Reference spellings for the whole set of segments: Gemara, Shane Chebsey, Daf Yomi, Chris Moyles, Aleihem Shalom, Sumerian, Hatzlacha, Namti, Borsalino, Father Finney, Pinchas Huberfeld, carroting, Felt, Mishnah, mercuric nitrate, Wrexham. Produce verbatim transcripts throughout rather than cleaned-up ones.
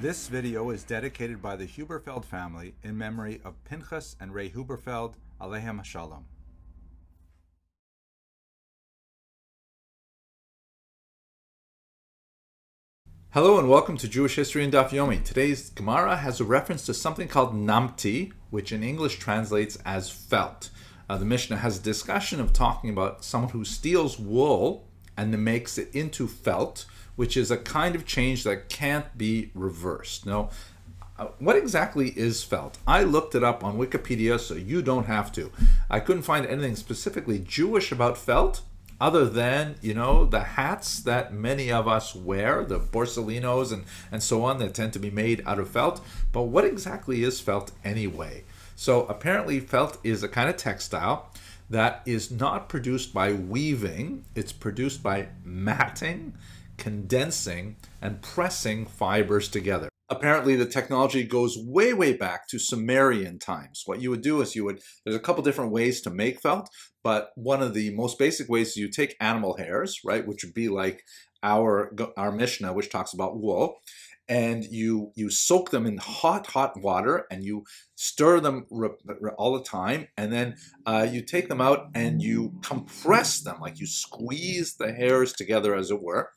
This video is dedicated by the Huberfeld family in memory of Pinchas and Ray Huberfeld, Aleihem Shalom. Hello and welcome to Jewish History in Daf Yomi. Today's Gemara has a reference to something called Namti, which in English translates as felt. Uh, the Mishnah has a discussion of talking about someone who steals wool and then makes it into felt, which is a kind of change that can't be reversed. Now, what exactly is felt? I looked it up on Wikipedia, so you don't have to. I couldn't find anything specifically Jewish about felt, other than, you know, the hats that many of us wear, the Borsalinos and, and so on, that tend to be made out of felt. But what exactly is felt anyway? So apparently felt is a kind of textile that is not produced by weaving. It's produced by matting, condensing, and pressing fibers together. Apparently the technology goes way, way back to Sumerian times. What you would do is you would, there's a couple different ways to make felt, but one of the most basic ways is you take animal hairs, right, which would be like our, our Mishnah, which talks about wool, and you, you soak them in hot, hot water, and you stir them all the time, and then uh, you take them out and you compress them, like you squeeze the hairs together, as it were.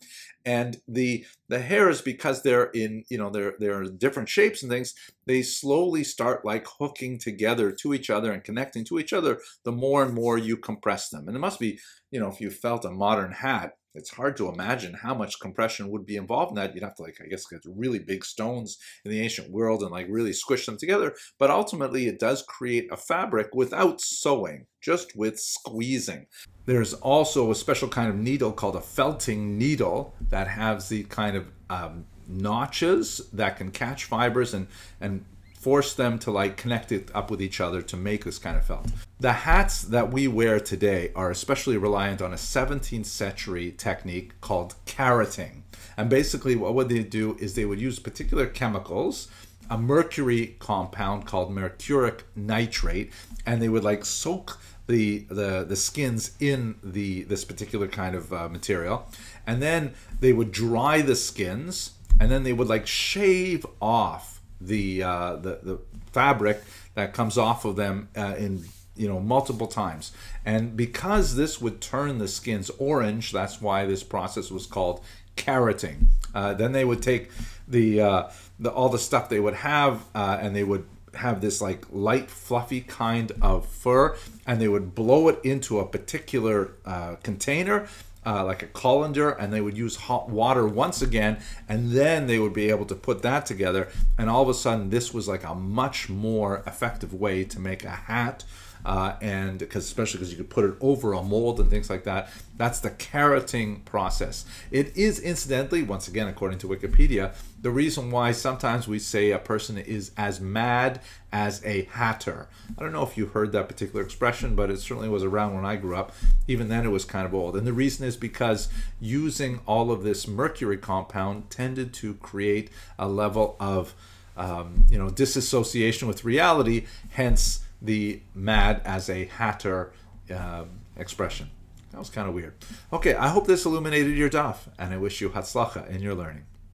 And the the hairs, because they're in, you know, they're they're different shapes and things, they slowly start like hooking together to each other and connecting to each other the more and more you compress them. And it must be, you know, if you felt a modern hat, it's hard to imagine how much compression would be involved in that. You'd have to, like, I guess, get really big stones in the ancient world and like really squish them together. But ultimately it does create a fabric without sewing, just with squeezing. There's also a special kind of needle called a felting needle that has the kind of um, notches that can catch fibers and, and force them to like connect it up with each other to make this kind of felt. The hats that we wear today are especially reliant on a seventeenth century technique called carroting. And basically what would they do is they would use particular chemicals, a mercury compound called mercuric nitrate, and they would like soak the the, the skins in the this particular kind of uh, material, and then they would dry the skins, and then they would like shave off the uh, the, the fabric that comes off of them uh, in you know multiple times. And because this would turn the skins orange, that's why this process was called carroting. Uh, then they would take the uh, the all the stuff they would have, uh, and they would have this like light fluffy kind of fur, and they would blow it into a particular uh, container, uh, like a colander, and they would use hot water once again, and then they would be able to put that together. And all of a sudden this was like a much more effective way to make a hat, uh, and because especially because you could put it over a mold and things like that. That's the carroting process. It is, incidentally, once again, according to Wikipedia, the reason why sometimes we say a person is as mad as a hatter. I don't know if you heard that particular expression, but it certainly was around when I grew up. Even then, it was kind of old. And the reason is because using all of this mercury compound tended to create a level of um, you know, disassociation with reality, hence the mad as a hatter uh, expression. That was kind of weird. Okay, I hope this illuminated your daf, and I wish you Hatzlacha in your learning.